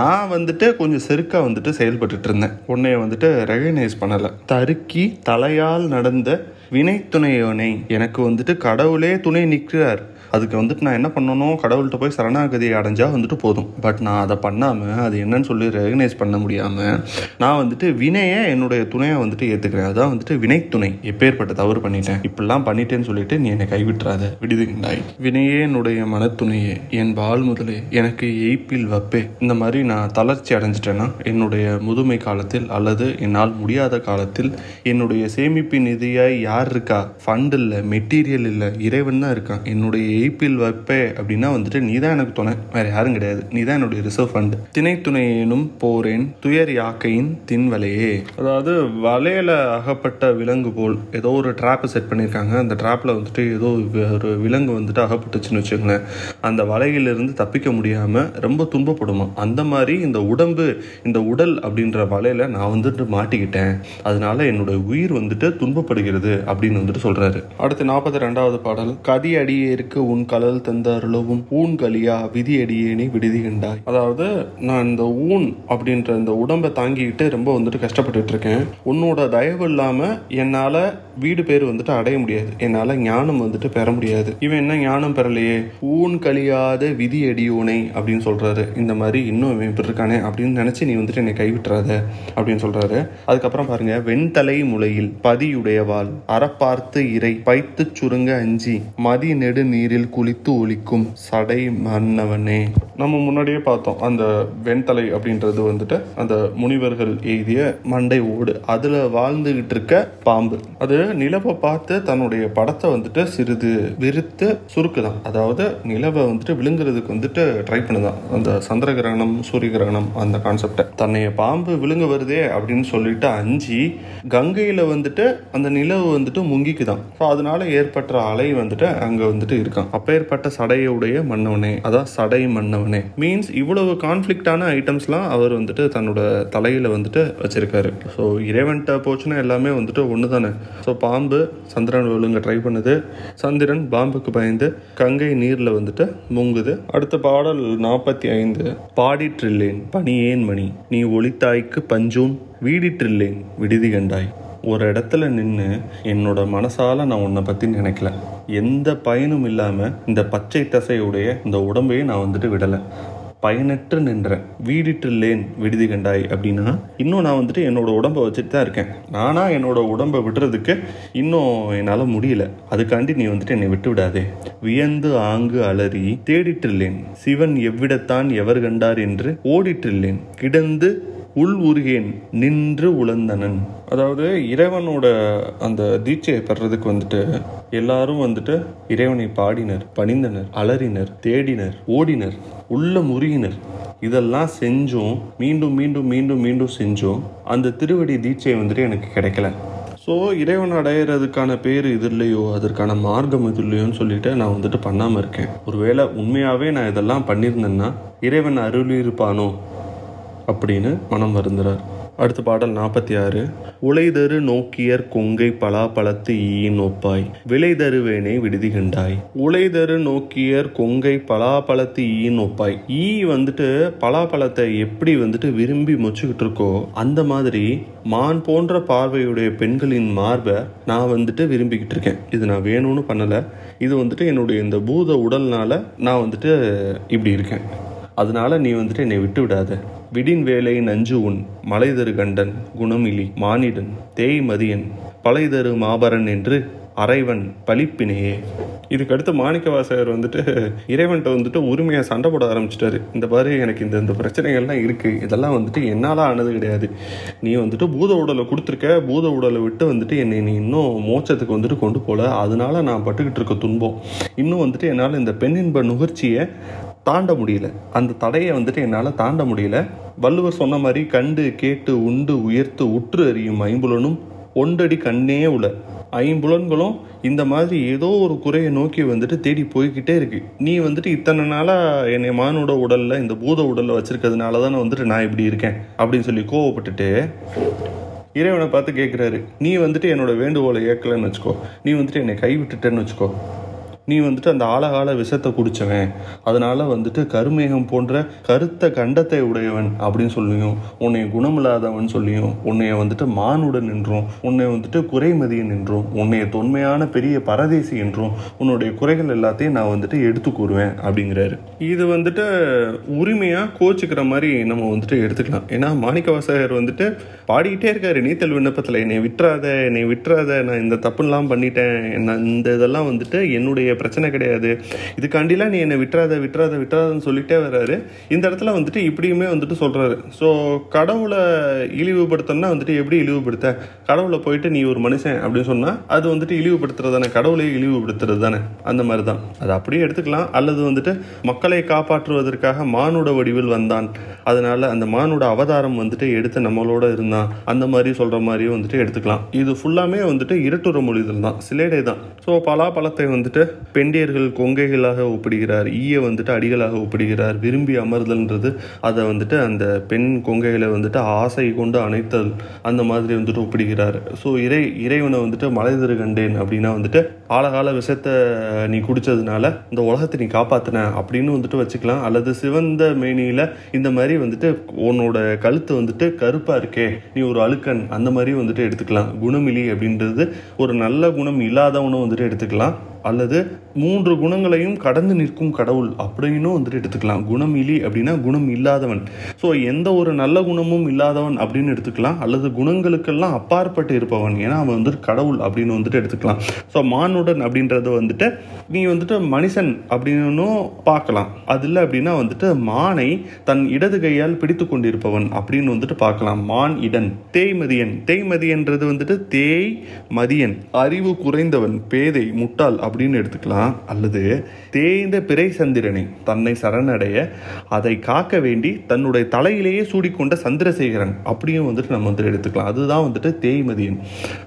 நான் வந்துட்டு கொஞ்சம் செருக்காக வந்துட்டு செயல்பட்டு இருந்தேன், உன்னைய வந்துட்டு ரெகனைஸ் பண்ணலை. தருக்கி தலையால் நடந்த வினை துணையோனை, எனக்கு வந்துட்டு கடவுளே துணை நிற்கிறார், அதுக்கு வந்துட்டு நான் என்ன பண்ணணும், கடவுள்கிட்ட போய் சரணாகதியை அடைஞ்சால் வந்துட்டு போதும். பட் நான் அதை பண்ணாமல் அது என்னன்னு சொல்லி ரெகனைஸ் பண்ண முடியாமல் நான் வந்துட்டு வினையை என்னுடைய துணையை வந்துட்டு ஏற்றுக்கிறேன், அதான் வந்துட்டு வினைத்துணை. எப்பேற்பட்ட தவறு பண்ணிட்டேன், இப்படிலாம் பண்ணிட்டேன்னு சொல்லிட்டு நீ என்னை கைவிட்டுறாத விடுதி கண்டாய். வினையே என்னுடைய மனத்துணையே என் பால் முதலே எனக்கு எய்ப்பில் வப்பே. இந்த மாதிரி நான் தளர்ச்சி அடைஞ்சிட்டேன்னா என்னுடைய முதுமை காலத்தில் அல்லது என்னால் முடியாத காலத்தில் என்னுடைய சேமிப்பு நிதியாய் யார் இருக்கா, ஃபண்ட் இல்லை, மெட்டீரியல் இல்லை, இறைவன் தான் இருக்கான். என்னுடைய ஏய்ப்பில் வப்பே அப்படின்னா வந்துட்டு நீ தான் எனக்கு துணை, வேறு யாரும் கிடையாது, நீ தான் என்னுடைய ரிசர்வ் ஃபண்டு. திணைத்துணையேனும் போரேன் துயர் யாக்கையின் தின்வலையே, அதாவது வலையில் அகப்பட்ட விலங்கு போல் ஏதோ ஒரு ட்ராப்பை செட் பண்ணியிருக்காங்க, அந்த ட்ராப்பில் வந்துட்டு ஏதோ ஒரு விலங்கு வந்துட்டு அகப்பட்டுச்சுன்னு வச்சுக்கோங்களேன், அந்த வலையிலிருந்து தப்பிக்க முடியாமல் ரொம்ப துன்பப்படுமா. அந்த மாதிரி இந்த உடம்பு இந்த உடல் அப்படின்ற வலையில் நான் வந்துட்டு மாட்டிக்கிட்டேன், அதனால என்னுடைய உயிர் வந்துட்டு துன்பப்படுகிறது அப்படின்னு வந்துட்டு சொல்கிறாரு. அடுத்து நாற்பத்தி ரெண்டாவது பாடல். கதி அடியே இருக்க உன் கலல் தந்த அருளவும் ஊன் கலியா விதி அடியேனே விடுதி கண்டாய். அதாவது நான் இந்த ஊன் அப்படின்ற இந்த உடம்பை தாங்கிக்கிட்டு ரொம்ப வந்துட்டு கஷ்டப்பட்டுட்டு இருக்கேன், உன்னோட தயவு இல்லாமல் என்னால் வீடு பேர் வந்துட்டு அடைய முடியாது, என்னால் ஞானம் வந்துட்டு பெற முடியாது, இவன் என்ன ஞானம் பெறலையே, ஊன் கழியாத விதி அடியோனை அப்படின்னு சொல்கிறாரு. இந்த மாதிரி இன்னும் இவன் இப்படி இருக்கானே அப்படின்னு நினச்சி நீ வந்துட்டு என்னை கைவிட்டுறாத, அப்படின்னு சொல்றாரு. அதுக்கப்புறம் பாருங்க, வெண்தலை முளையில் பதியுடையவாள் அறப்பார்த்து இறை பைத்து சுருங்க அஞ்சி மதி நெடு நீரில் குளித்து ஒழிக்கும் சடை மன்னவனே. நம்ம முன்னாடியே பார்த்தோம், அந்த வெண்தலை அப்படின்றது வந்துட்டு அந்த முனிவர்கள் எய்திய மண்டை ஓடு, அதுல வாழ்ந்துகிட்டு இருக்க பாம்பு. அது நிலவை பார்த்து தன்னுடைய படத்தை வந்துட்டு சிறிது விரித்து சுருக்குதான். அதாவது நிலவை வந்துட்டு விழுங்குறதுக்கு வந்துட்டு ட்ரை பண்ணுதான். அந்த சந்திர கிரகணம், சூரிய கிரகணம், அந்த கான்செப்டை தன்னைய பாம்பு விழுங்க வருதே அப்படின்னு சொல்லிட்டு அஞ்சு கங்கையில வந்துட்டு அந்த நிலவு வந்துட்டு முங்கிக்குதான். ஸோ அதனால ஏற்பட்ட அலை வந்துட்டு அங்க வந்துட்டு இருக்கான். அப்பேற்பட்ட சடையுடைய மன்னவனே, அதான் சடை மன்னவனே மீன்ஸ் இவ்வளவு கான்ஃபிளிக்டான ஐட்டம்ஸ்லாம் அவர் வந்துட்டு தன்னோட தலையில வந்துட்டு வச்சிருக்காரு. ஸோ இறைவன்ட்ட போச்சுன்னா எல்லாமே வந்துட்டு ஒன்று தானே. ஸோ பாம்பு சந்திரன் விழுங்க ட்ரை பண்ணுது, சந்திரன் பாம்புக்கு பயந்து கங்கை நீர்ல வந்துட்டு முங்குது. அடுத்த பாடல் நாற்பத்தி ஐந்து. பாடிற்றில்லேன் பனியேன் மணி நீ ஒளித்தாய்க்கு பஞ்சும் வீடிற்றில்லேன் விடுதி கண்டாய். ஒரு இடத்துல நின்று என்னோட மனசால நான் உன்னை பற்றி நினைக்கல, எந்த பயனும் இல்லாமல் இந்த பச்சை தசையுடைய இந்த உடம்பையே நான் வந்துட்டு விடலை, பயனற்று நின்றேன். வீடிற்றில்லேன் விடுதி கண்டாய் அப்படின்னா இன்னும் நான் வந்துட்டு என்னோட உடம்பை வச்சுட்டு தான் இருக்கேன். நானாக என்னோட உடம்பை விடுறதுக்கு இன்னும் என்னால் முடியல, அதுக்காண்டி நீ வந்துட்டு என்னை விட்டு விடாதே. வியந்து ஆங்கு அலறி தேடிற்றில்லேன் சிவன் எவ்விடத்தான் எவர் கண்டார் என்று ஓடிற்றில்லேன் கிடந்து உள் உருகேன் நின்று உழந்தனன். அதாவது இறைவனோட அந்த தீட்சையை பெறதுக்கு வந்துட்டு எல்லாரும் வந்துட்டு இறைவனை பாடினர், பணிந்தனர், அலறினர், தேடினர், ஓடினர், உள்ள முருகினர். இதெல்லாம் செஞ்சும் மீண்டும் மீண்டும் மீண்டும் மீண்டும் செஞ்சும் அந்த திருவடி தீட்சை வந்துட்டு எனக்கு கிடைக்கல. ஸோ இறைவன் அடையிறதுக்கான பேர் இது இல்லையோ, அதற்கான மார்க்கம் இது இல்லையோன்னு சொல்லிட்டு நான் வந்துட்டு பண்ணாமல் இருக்கேன். ஒருவேளை உண்மையாகவே நான் இதெல்லாம் பண்ணியிருந்தேன்னா இறைவன் அருளியிருப்பானோ அப்படின்னு மனம் வருந்துறார். அடுத்த பாடல் நாற்பத்தி ஆறு. உலைதரு நோக்கியர் கொங்கை பலாப்பழத்து ஈயின் ஒப்பாய் விலைதருவேனை விடுதி கண்டாய். உலைதரு நோக்கியர் கொங்கை பலாப்பழத்து ஈயின் ஒப்பாய். ஈ வந்துட்டு பலாப்பழத்தை எப்படி வந்துட்டு விரும்பி முச்சுக்கிட்டு இருக்கோ அந்த மாதிரி மான் போன்ற பார்வையுடைய பெண்களின் மார்பை நான் வந்துட்டு விரும்பிக்கிட்டு இருக்கேன். இது நான் வேணும்னு பண்ணலை, இது வந்துட்டு என்னுடைய இந்த பூத உடல்னால நான் வந்துட்டு இப்படி இருக்கேன், அதனால நீ வந்துட்டு என்னை விட்டு விடாத. விடின் வேலை நஞ்சு உன் மலைதரு கண்டன் குணமிலி மானிடன் தேய் மதியன் பழைதரு மாபரன் என்று அறைவன் பழிப்பினையே. இதுக்கடுத்து மாணிக்க வாசகர் வந்துட்டு இறைவன்கிட்ட வந்துட்டு உரிமையாக சண்டை போட ஆரம்பிச்சிட்டாரு. இந்த மாதிரி எனக்கு இந்த இந்த பிரச்சனைகள்லாம் இருக்குது, இதெல்லாம் வந்துட்டு என்னால் ஆனது கிடையாது, நீ வந்துட்டு பூத உடலை கொடுத்துருக்க, பூத உடலை விட்டு வந்துட்டு என்னை நீ இன்னும் மோட்சத்துக்கு வந்துட்டு கொண்டு போகல, அதனால நான் பட்டுக்கிட்டு இருக்க துன்பம், இன்னும் வந்துட்டு என்னால் இந்த பெண்ணின்ப நுகர்ச்சியை தாண்ட முடியல, அந்த தடையை வந்துட்டு என்னால் தாண்ட முடியல. வள்ளுவர் சொன்ன மாதிரி கண்டு கேட்டு உண்டு உயர்த்து உற்று அறியும் ஐம்புலனும் ஒன்றடி கண்ணே உள்ள ஐம்புலன்களும் இந்த மாதிரி ஏதோ ஒரு குறையை நோக்கி வந்துட்டு தேடி போய்கிட்டே இருக்கு. நீ வந்துட்டு இத்தனை நாளாக என்னை மானோட உடலில் இந்த பூத உடலில் வச்சிருக்கிறதுனால தானே வந்துட்டு நான் இப்படி இருக்கேன் அப்படின்னு சொல்லி கோவப்பட்டுட்டு இறைவனை பார்த்து கேட்குறாரு, நீ வந்துட்டு என்னோட வேண்டுகோளை ஏற்கலன்னு வச்சுக்கோ, நீ வந்துட்டு என்னை கைவிட்டுட்டேன்னு வச்சுக்கோ, நீ வந்துட்டு அந்த ஆழகால விஷத்தை குடித்தவன், அதனால் வந்துட்டு கருமேகம் போன்ற கருத்த கண்டத்தை உடையவன் அப்படின்னு சொல்லியும், உன்னை குணமில்லாதவன் சொல்லியும், உன்னைய வந்துட்டு மானுடன் என்றும், உன்னை வந்துட்டு குறைமதியன் என்றும், உன்னைய தொன்மையான பெரிய பரதேசி என்றும், உன்னுடைய குறைகள் எல்லாத்தையும் நான் வந்துட்டு எடுத்து கூறுவேன் அப்படிங்கிறாரு. இது வந்துட்டு உரிமையாக கோச்சிக்கிற மாதிரி நம்ம வந்துட்டு எடுத்துக்கலாம். ஏன்னா மாணிக்க வாசகர் வந்துட்டு பாடிக்கிட்டே இருக்காரு நீத்தல் விண்ணப்பத்தில், என்னை விட்டுறாத, என்னை விட்டுறாத, நான் இந்த தப்புலாம் பண்ணிட்டேன், நான் இந்த இதெல்லாம் வந்துட்டு என்னுடைய பிரச்சனை கிடையாது, இதுக்காண்டிலாம் நீ என்னை விட்டுறாத விட்டுறாத விட்டுறாதன்னு சொல்லிட்டே வர்றாரு. இந்த இடத்துல வந்துட்டு இப்படியுமே வந்துட்டு சொல்றாரு. ஸோ கடவுளை இழிவுபடுத்தணும்னா வந்துட்டு எப்படி இழிவுபடுத்த, கடவுளை போயிட்டு நீ ஒரு மனுஷன் அப்படின்னு சொன்னா அது வந்துட்டு இழிவுபடுத்துறது தானே, கடவுளை இழிவுபடுத்துறது தானே, அந்த மாதிரி தான் அது அப்படியே எடுத்துக்கலாம். அல்லது வந்துட்டு மக்களை காப்பாற்றுவதற்காக மானுட வடிவில் வந்தான், அதனால அந்த மானுட அவதாரம் வந்துட்டு எடுத்து நம்மளோட இருந்தான், அந்த மாதிரி சொல்ற மாதிரியே வந்துட்டு எடுத்துக்கலாம். இது ஃபுல்லாமே வந்துட்டு இருட்டுற மொழிதல் தான், சிலேடை தான். ஸோ பலாப்பழத்தை வந்துட்டு பெண்டியர்கள் கொங்கைகளாக ஒப்பிடுகிறார், ஈய வந்துட்டு அடிகளாக ஒப்பிடுகிறார். விரும்பி அமர்தல்ன்றது அதை வந்துட்டு அந்த பெண் கொங்கைகளை வந்துட்டு ஆசை கொண்டு அணைத்தல், அந்த மாதிரி வந்துட்டு ஒப்பிடுகிறார். ஸோ இறை இறைவனை வந்துட்டு மலைதரு கண்டேன் அப்படின்னா வந்துட்டு ஆழகால விஷத்தை நீ குடித்ததுனால இந்த உலகத்தை நீ காப்பாற்றின அப்படின்னு வந்துட்டு வச்சுக்கலாம். அல்லது சிவந்த மேனியில் இந்த மாதிரி வந்துட்டு உன்னோட கழுத்து வந்துட்டு கருப்பாக இருக்கே, நீ ஒரு அழுக்கன், அந்த மாதிரி வந்துட்டு எடுத்துக்கலாம். குணமிலி அப்படின்றது ஒரு நல்ல குணம் இல்லாதவனும் வந்துட்டு எடுத்துக்கலாம். அல்லது மூன்று குணங்களையும் கடந்து நிற்கும் கடவுள் அப்படின்னு வந்துட்டு எடுத்துக்கலாம். குணம் இலி அப்படின்னா குணம் இல்லாதவன். ஸோ எந்த ஒரு நல்ல குணமும் இல்லாதவன் அப்படின்னு எடுத்துக்கலாம், அல்லது குணங்களுக்கெல்லாம் அப்பாற்பட்டு இருப்பவன், ஏன்னா அவன் வந்துட்டு கடவுள் அப்படின்னு வந்துட்டு எடுத்துக்கலாம். ஸோ மானுடன் அப்படின்றத வந்துட்டு நீ வந்துட்டு மனுஷன் அப்படின்னு பார்க்கலாம். அது இல்லை அப்படின்னா வந்துட்டு மானை தன் இடது கையால் பிடித்து கொண்டிருப்பவன் அப்படின்னு வந்துட்டு பார்க்கலாம். மான் இடன். தேய்மதியன். தேய்மதியன்றது வந்துட்டு தேய் மதியன், அறிவு குறைந்தவன், பேதை, முட்டாள் அப்படின்னு எடுத்துக்கலாம். அல்லது தேய்ந்த பிறை சந்திரனை, தன்னை சரணடைய அதை காக்க வேண்டி தன்னுடைய தலையிலேயே சூடிக்கொண்ட சந்திரசேகரன் அப்படியும் வந்துட்டு நம்ம வந்துட்டு எடுத்துக்கலாம். அதுதான் வந்துட்டு தேய்மதியன்.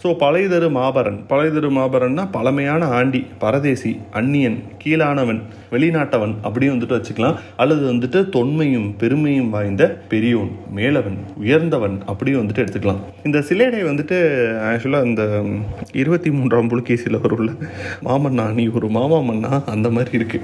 ஸோ பழையதரு மாபரன். பழையதரு மாபரன்னா பழமையான ஆண்டி, பரதேசி, அந்நியன், கீழானவன், வெளிநாட்டவன் அப்படியே வந்துட்டு வச்சுக்கலாம். அல்லது வந்துட்டு தொன்மையும் பெருமையும் வாய்ந்த பெரியோன், மேலவன், உயர்ந்தவன் அப்படியே வந்துட்டு எடுத்துக்கலாம். இந்த சிலேடை வந்துட்டு ஆக்சுவலாக இந்த இருபத்தி மூன்றாம் புலிகேசியில் வரும்ல, மாமன்னா நீ ஒரு மாமா மன்னா அந்த மாதிரி இருக்கு.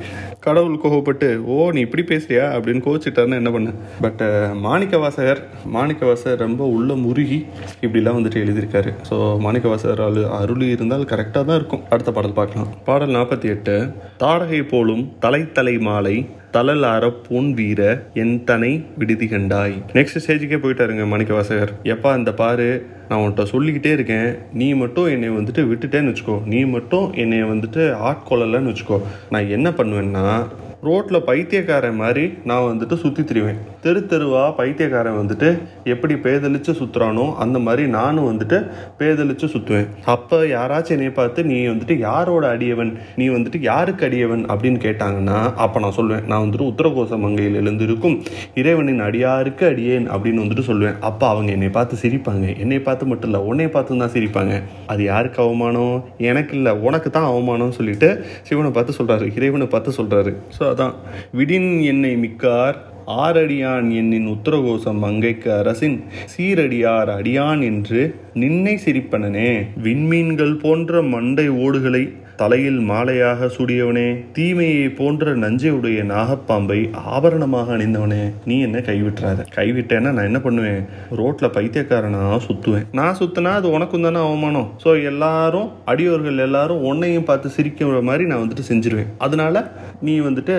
கடவுள் கோவப்பட்டு ஓ நீ இப்படி பேசுறியா அப்படின்னு கோவிச்சிட்டாருன்னா என்ன பண்ண. பட் மாணிக்கவாசகர் மாணிக்கவாசகர் ரொம்ப உள்ள முருகி இப்படிலாம் வந்துட்டு எழுதியிருக்காரு. ஸோ மாணிக்கவாசகர் அருளி இருந்தால் கரெக்டாக தான் இருக்கும். அடுத்த பாடல் பார்க்கலாம். பாடல் நாற்பத்தி எட்டு. தாடகை போலும் தலை தலை மாலை தலல் அரப்பூன் வீர என் தனை விடுதி கண்டாய். நெக்ஸ்ட் ஸ்டேஜுக்கே போயிட்டாருங்க மாணிக்கவாசகர். எப்பா இந்த பாரு நான் உன்கிட்ட சொல்லிக்கிட்டே இருக்கேன், நீ மட்டும் என்னை வந்துட்டு விட்டுட்டேன்னு வச்சுக்கோ, நீ மட்டும் என்னை வந்துட்டு ஆட்கொள்ளலன்னு வச்சுக்கோ, நான் என்ன பண்ணுவேன்னா ரோட்டில் பைத்தியக்காரன் மாதிரி நான் வந்துட்டு சுற்றி திரிவேன். தெரு தெருவாக பைத்தியக்காரன் வந்துட்டு எப்படி பேதளித்து சுற்றுறானோ அந்த மாதிரி நானும் வந்துட்டு பேதளித்து சுற்றுவேன். அப்போ யாராச்சும் என்னை பார்த்து நீ வந்துட்டு யாரோட அடியவன், நீ வந்துட்டு யாருக்கு அடியவன் அப்படின்னு கேட்டாங்கன்னா அப்போ நான் சொல்லுவேன், நான் வந்துட்டு உத்தரகோச மங்கையில் எழுந்திருக்கும் இறைவனின் அடியாருக்கு அடியேன் அப்படின்னு வந்துட்டு சொல்லுவேன். அப்போ அவங்க என்னை பார்த்து சிரிப்பாங்க. என்னை பார்த்து மட்டும் இல்லை, உன்னை பார்த்து தான் சிரிப்பாங்க. அது யாருக்கு அவமானம்? எனக்கு இல்லை, உனக்கு தான் அவமானம்னு சொல்லிட்டு சிவனை பார்த்து சொல்கிறாரு, இறைவனை பார்த்து சொல்கிறாரு. ஸோ அதான் விடின் என்னை மிக்கார் ஆரடியான் என்னின் உத்தரகோசம் மங்கைக்கு அரசின் சீரடியார் அடியான் என்று நின்னை சிரிப்பனனே. விண்மீன்கள் போன்ற மண்டை ஓடுகளை தலையில் மாலையாக சூடியவனே, தீமையை போன்ற நஞ்சையுடைய நாகப்பாம்பை ஆபரணமாக அணிந்தவனே, நீ என்ன கைவிட்டுறாத. கைவிட்டேன்னா நான் என்ன பண்ணுவேன், ரோட்டில் பைத்தியக்காரனா சுற்றுவேன். நான் சுற்றினா அது உனக்கும் தானே அவமானம். ஸோ எல்லாரும் அடியோர்கள் எல்லாரும் உன்னையும் பார்த்து சிரிக்கிற மாதிரி நான் வந்துட்டு செஞ்சிருவேன். அதனால நீ வந்துட்டு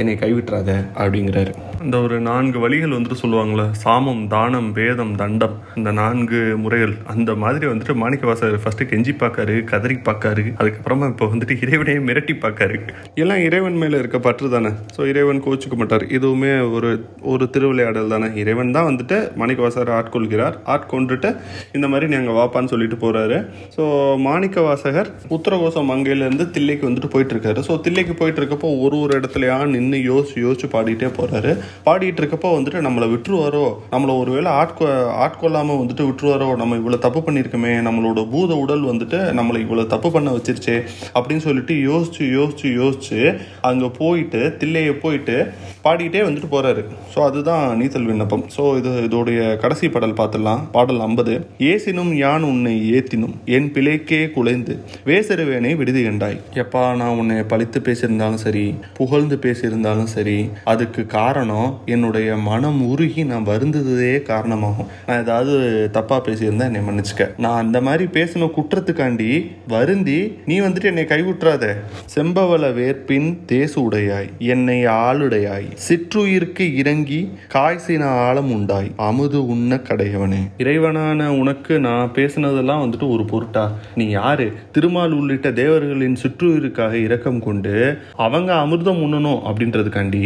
என்னை கைவிட்டுறாத அப்படிங்கிறாரு. இந்த ஒரு நான்கு வழிகள் வந்துட்டு சொல்லுவாங்களே, சாமம், தானம், வேதம், தண்டம், இந்த நான்கு முறைகள். அந்த மாதிரி வந்துட்டு மாணிக்கவாசகர் ஃபர்ஸ்ட் கெஞ்சி பார்க்காரு, கதறி பார்க்காரு, அதுக்கப்புறம் இப்போ வந்துட்டு இறைவனையே மிரட்டி பார்க்காரு. எல்லாம் இறைவன் மேல இருக்க பற்று தானே. ஸோ இறைவன் கோச்சுக்க மாட்டார். இதுவுமே ஒரு ஒரு திருவிளையாடல் தானே. இறைவன் தான் வந்துட்டு மாணிக்கவாசகர் ஆட்கொள்கிறார். ஆட்கொண்டுட்டு இந்த மாதிரி நாங்கள் வாப்பான்னு சொல்லிட்டு போறாரு. ஸோ மாணிக்கவாசகர் உத்தரகோசம் மங்கையிலேருந்து தில்லைக்கு வந்துட்டு போயிட்டு இருக்காரு. ஸோ தில்லைக்கு போயிட்டு இருக்கப்போ ஒரு ஒரு இடத்துலையா நின்று யோசிச்சு யோசிச்சு பாடிட்டே போறாரு. பாடிட்டு இருக்கப்போ வந்துட்டு நம்மளை விட்டுருவாரோ, நம்மளை ஒருவேளை ஆட்கொ ஆட்கொள்ளாம வந்துட்டு விட்டுருவாரோ, நம்ம இவ்வளவு தப்பு பண்ணிருக்கோமே, நம்மளோட பூத உடல் வந்துட்டு நம்மளை இவ்வளவு தப்பு பண்ண வச்சிருச்சே அப்படின்னு சொல்லிட்டு யோசிச்சு யோசிச்சு யோசிச்சு அங்கே போயிட்டு தில்லையை போயிட்டு பாடிக்கிட்டே வந்துட்டு போறாரு. ஸோ அதுதான் நீத்தல் விண்ணப்பம். ஸோ இது இதோடைய கடைசி பாடல் பார்த்துடலாம். பாடல் ஐம்பது. ஏசினும் யான் உன்னை ஏத்தினும் என் பிழைக்கே குலைந்து வேசருவேனை விடுதி கண்டாய். எப்பா நான் உன்னை பழித்து பேசியிருந்தாலும் சரி, புகழ்ந்து பேசியிருந்தாலும் சரி, அதுக்கு காரணம் என்னுடைய மனம் உருகி நான் வருந்ததே காரணமாகும். நான் ஏதாவது தப்பா பேசியிருந்தா என்னை மன்னிச்சுக்க. நான் அந்த மாதிரி பேசின குற்றத்துக்காண்டி வருந்தி நீ வந்து என்னை கைவிட்டுறாத. செம்பவள வேற்பின் தேசு உடையாய் என்னை ஆளுடையாய் சிற்றுயிர்க்கு இறங்கி காய்சின ஆழம் உண்டாய் அமுது உண்ண கடையவனே. இறைவனான உனக்கு நான் பேசினதெல்லாம் வந்துட்டு ஒரு பொருட்டா? நீ யாரு? திருமால் உள்ளிட்ட தேவர்களின் சிற்றுயிருக்காக இரக்கம் கொண்டு அவங்க அமிர்தம் உண்ணணும் அப்படின்றதுக்காண்டி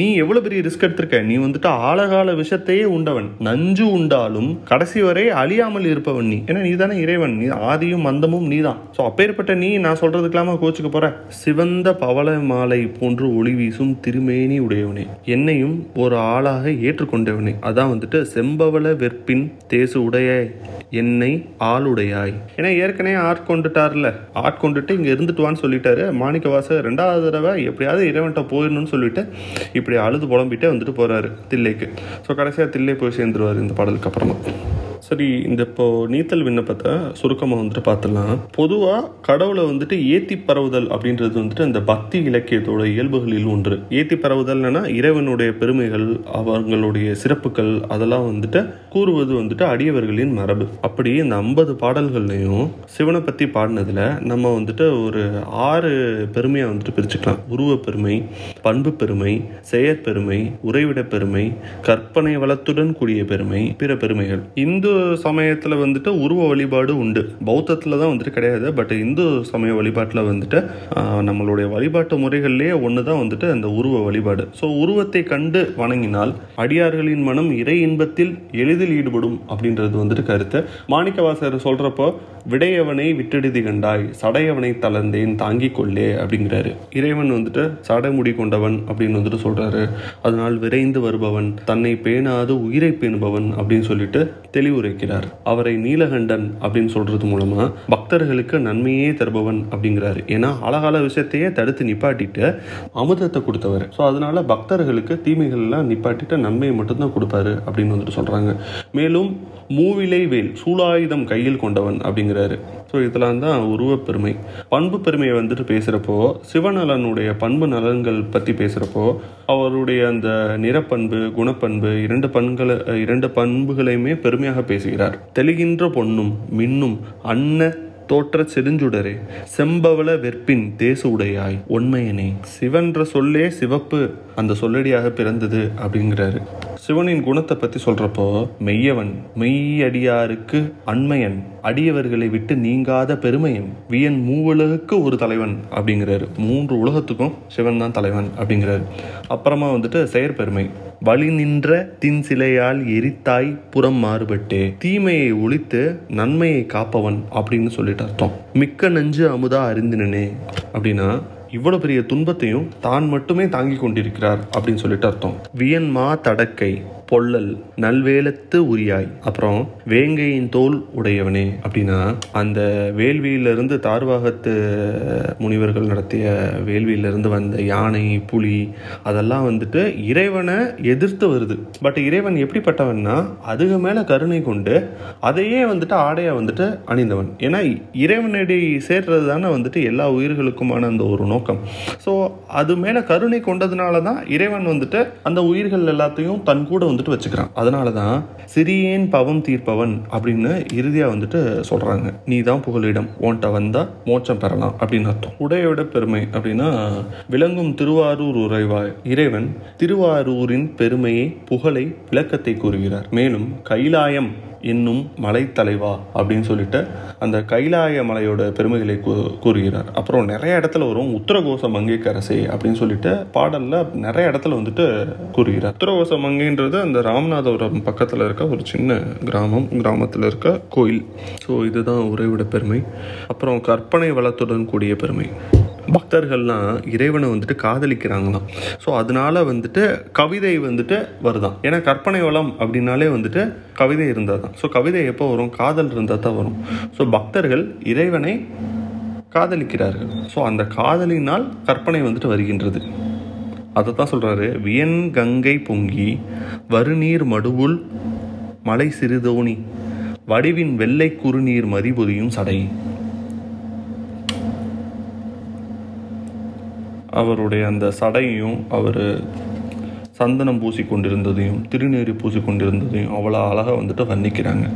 நீ எவ்வளவு பெரிய ரிஸ்க் எடுத்திருக்க. நீ வந்துட்டு ஆழகால விஷத்தையே உண்டவன், நஞ்சு உண்டாலும் கடைசி வரை அழியாமல் இருப்பவன் நீ. ஏன்னா நீ தானே இறைவன், நீ ஆதியும் மந்தமும் நீ தான். ஸோ அப்பேற்பட்ட நீ நான் சொல்றதுக்கெல்லாம கோச்சுக்க போற. சிவந்த பவள மாலை போன்று ஒளி வீசும் திருமேனி உடையவனே, என்னையும் ஒரு ஆளாக ஏற்றுக்கொண்டவனே, அதான் வந்துட்டு செம்பவள வெற்பின் தேசு உடையாய் என்னை ஆளுடையாய். ஏன்னா ஏற்கனவே ஆட்கொண்டுட்டார்ல, ஆட்கொண்டுட்டு இங்க இருந்துட்டுவான்னு சொல்லிட்டாரு மாணிக்கவாசகர். ரெண்டாவது தடவை எப்படியாவது இறைவன்ட்ட போயிடணும்னு சொல்லிட்டு இப்படி அழுது புலம்பிட்டே வந்துட்டு போறாரு தில்லைக்கு. ஸோ கடைசியா தில்லை போய் சேர்ந்துருவாரு இந்த பாடலுக்கு அப்புறமா. சரி, இந்த இப்போ நீத்தல் விண்ணப்பத்தை சுருக்கமாக வந்துட்டு பார்த்துடலாம். பொதுவாக கடவுளை வந்துட்டு ஏத்தி பரவுதல் அப்படின்றது வந்துட்டு அந்த பக்தி இலக்கியத்தோட இயல்புகளில் ஒன்று. ஏத்தி பரவுதல்னா இறைவனுடைய பெருமைகள், அவங்களுடைய சிறப்புகள், அதெல்லாம் வந்துட்டு கூறுவது வந்துட்டு அடியவர்களின் மரபு. அப்படி இந்த ஐம்பது பாடல்கள்லையும் சிவனை பற்றி பாடினதில் நம்ம வந்துட்டு ஒரு ஆறு பெருமையாக வந்துட்டு பிரிச்சுக்கலாம். உருவ பெருமை, பண்பு பெருமை, செயற்பெருமை, உறைவிட பெருமை, கற்பனை வளத்துடன் கூடிய பெருமை, பிற பெருமைகள். இந்து சமயத்தில் வந்துட்டு உருவ வழிபாடு உண்டு. பௌத்தத்தில் தான் வந்துட்டு கிடையாது. பட் இந்து சமய வழிபாட்டில் வந்துட்டு நம்மளுடைய வழிபாட்டு முறைகள்லேயே ஒன்று தான் வந்துட்டு அந்த உருவ வழிபாடு. ஸோ உருவத்தை கண்டு வணங்கினால் அடியார்களின் மனம் இறை இன்பத்தில் எளிதில் ஈடுபடும் அப்படின்றது வந்துட்டு கருத்து. மாணிக்கவாசகர் சொல்கிறப்போ விடையவனை விட்டெடுதி கண்டாய் சடையவனை தளர்ந்தேன் தாங்கிக் கொள்ளே அப்படிங்கிறாரு. இறைவன் வந்துட்டு சடைமுடி கொண்டவன் அப்படின்னு வந்துட்டு சொல்கிறாரு. அதனால் விரைந்து வருபவன், தன்னை பேணாது உயிரை பேணுபவன் அப்படின்னு சொல்லிட்டு தெளிவுரைக்கிறார். அவரை நீலகண்டன் அப்படின்னு சொல்றது மூலமா பக்தர்களுக்கு நன்மையே தருபவன் அப்படிங்கிறாரு. ஏன்னா அழகால விஷயத்தையே தடுத்து நிப்பாட்டிட்டு அமுதத்தை கொடுத்தவர். ஸோ அதனால பக்தர்களுக்கு தீமைகள்லாம் நிப்பாட்டிட்டு நன்மையை மட்டும்தான் கொடுப்பாரு அப்படின்னு வந்துட்டு சொல்றாங்க. மேலும் மூவிலை வேல் சூலாயுதம் கையில் கொண்டவன் அப்படிங்கிறாரு. ஸோ இதெல்லாம் தான் உருவ பெருமை. பண்பு பெருமையை வந்துட்டு பேசுகிறப்போ சிவநலனுடைய பண்பு நலன்கள் பற்றி பேசுகிறப்போ அவருடைய அந்த நிறப்பண்பு, குணப்பண்பு இரண்டு பண்களை இரண்டு பண்புகளையுமே பெருமையாக பேசுகிறார். தெளிகின்ற பொன்னும் மின்னும் அன்ன தோற்ற செடுஞ்சுடரே செம்பவள வெற்பின் தேச உடையாய் ஒன்மையனே. சிவன்ற சொல்லே சிவப்பு அந்த சொல்லடியாக பிறந்தது அப்படிங்கிறாரு. சிவனின் குணத்தை பற்றி சொல்கிறப்போ மெய்யவன், மெய்யடியாருக்கு அண்மையன், அடியவர்களை விட்டு நீங்காத பெருமையன், வியன் மூவுலகுக்கு ஒரு தலைவன் அப்படிங்கிறாரு. மூன்று உலகத்துக்கும் சிவன் தான் தலைவன் அப்படிங்கிறாரு. அப்புறமா வந்துட்டு செயற்பெருமை, வழி நின்ற தின் சிலையால் எரித்தாய் புறம் மாறுபட்டே, தீமையை ஒழித்து நன்மையை காப்பவன் அப்படின்னு சொல்லிட்டு அர்த்தம். மிக்க நெஞ்சு அமுதா அறிந்தினே அப்படின்னா இவ்வளவு பெரிய துன்பத்தையும் தான் மட்டுமே தாங்கி கொண்டிருக்கிறார் அப்படின்னு சொல்லிட்டு அர்த்தம். வியன்மா தடக்கை பொல்லல் நல்வேலத்து உரியாய், அப்புறம் வேங்கையின் தோல் உடையவனே அப்படின்னா அந்த வேள்வியிலிருந்து தார்வாகத்து முனிவர்கள் நடத்திய வேள்வியிலிருந்து வந்த யானை, புலி அதெல்லாம் வந்துட்டு இறைவனை எதிர்த்து வருது. பட் இறைவன் எப்படிப்பட்டவன்னா அதுக்கு மேலே கருணை கொண்டு அதையே வந்துட்டு ஆடையாக வந்துட்டு அணிந்தவன். ஏன்னா இறைவனடி சேர்றது தானே வந்துட்டு எல்லா உயிர்களுக்குமான அந்த ஒரு நோக்கம். ஸோ அது மேலே கருணை கொண்டதுனால தான் இறைவன் வந்துட்டு அந்த உயிர்கள் எல்லாத்தையும் தன் கூட வந்துட்டு வச்சுக்கிறான். அதனால தான் சிறியேன் பவம் தீர்ப்பவன் அப்படின்னு இறுதியாக வந்துட்டு சொல்கிறாங்க. நீ தான் புகலிடம், ஓன்ட்ட வந்தால் மோட்சம் பெறலாம் அப்படின்னு அர்த்தம். உடையோட பெருமை அப்படின்னா விளங்கும் திருவாரூர் உறைவாய். இறைவன் திருவாரூரின் பெருமையை, புகழை, விளக்கத்தை கூறுகிறார். மேலும் கைலாயம் என்னும் மலைத்தலைவா அப்படின்னு சொல்லிட்டு அந்த கைலாய மலையோட பெருமைகளை கூறுகிறார். அப்புறம் நிறைய இடத்துல வரும் உத்தரகோச மங்கைக்கரசே அப்படின்னு சொல்லிட்டு பாடலில் நிறைய இடத்துல வந்துட்டு கூறுகிறார். உத்தரகோச மங்கைன்றது அந்த ராமநாதபுரம் பக்கத்தில் இருக்க ஒரு சின்ன கிராமம், கிராமத்தில் இருக்க கோயில். ஸோ இதுதான் உறைவிட பெருமை. அப்புறம் கற்பனை வளத்துடன் கூடிய பெருமை. பக்தர்கள்லாம் இறைவனை வந்துட்டு காதலிக்கிறாங்களாம். ஸோ அதனால வந்துட்டு கவிதை வந்துட்டு வருதான். ஏன்னா கற்பனை வளம் அப்படின்னாலே வந்துட்டு கவிதை இருந்தால் தான். ஸோ கவிதை எப்போ வரும்? காதல் இருந்தால் தான் வரும். ஸோ பக்தர்கள் இறைவனை காதலிக்கிறார்கள். ஸோ அந்த காதலினால் கற்பனை வந்துட்டு வருகின்றது. அதை தான் சொல்கிறாரு. வியன் கங்கை பொங்கி வருநீர் மடுவுள் மலை சிறுதோணி வடிவின் வெள்ளை குறுநீர் மதிபொதியும் சடை. அவருடைய அந்த சடையையும் அவர் சந்தனம் பூசி கொண்டிருந்ததையும் திருநீறு பூசி கொண்டிருந்ததையும் அவ்வளோ அழகாக வந்துட்டு வர்ணிக்கிறாங்க.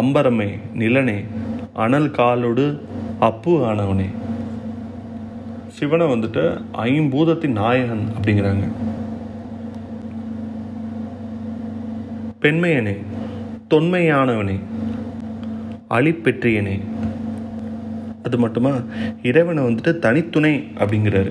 அம்பரமே நிலனே அனல் காலோடு அப்பு ஆனவனே. சிவனை வந்துட்டு ஐம்பூதத்தின் நாயகன் அப்படிங்கிறாங்க. பெண்மையனே தொன்மையானவனே அழிப்பெற்றியனே. அது மட்டுமா இறைவனை வந்துட்டு தனித்துணை அப்படிங்கிறாரு.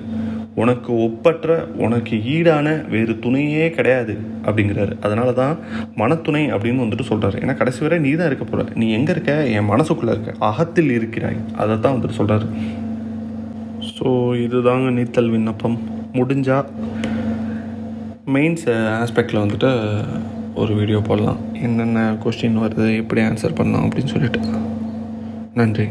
உனக்கு ஒப்பற்ற, உனக்கு ஈடான வேறு துணையே கிடையாது அப்படிங்கிறாரு. அதனால தான் மனத்துணை அப்படின்னு வந்துட்டு சொல்கிறாரு. ஏன்னா கடைசி வரை நீ தான் இருக்க போகிற. நீ எங்கே இருக்க? என் மனசுக்குள்ளே இருக்க, அகத்தில் இருக்கிறாய். அதை தான் வந்துட்டு சொல்கிறாரு. ஸோ இதுதாங்க நீத்தல் விண்ணப்பம். முடிஞ்சால் மெயின்ஸ் ஆஸ்பெக்டில் வந்துட்டு ஒரு வீடியோ போடலாம். என்னென்ன கொஸ்டின் வருது, எப்படி ஆன்சர் பண்ணலாம் அப்படின்னு சொல்லிட்டு. நன்றி.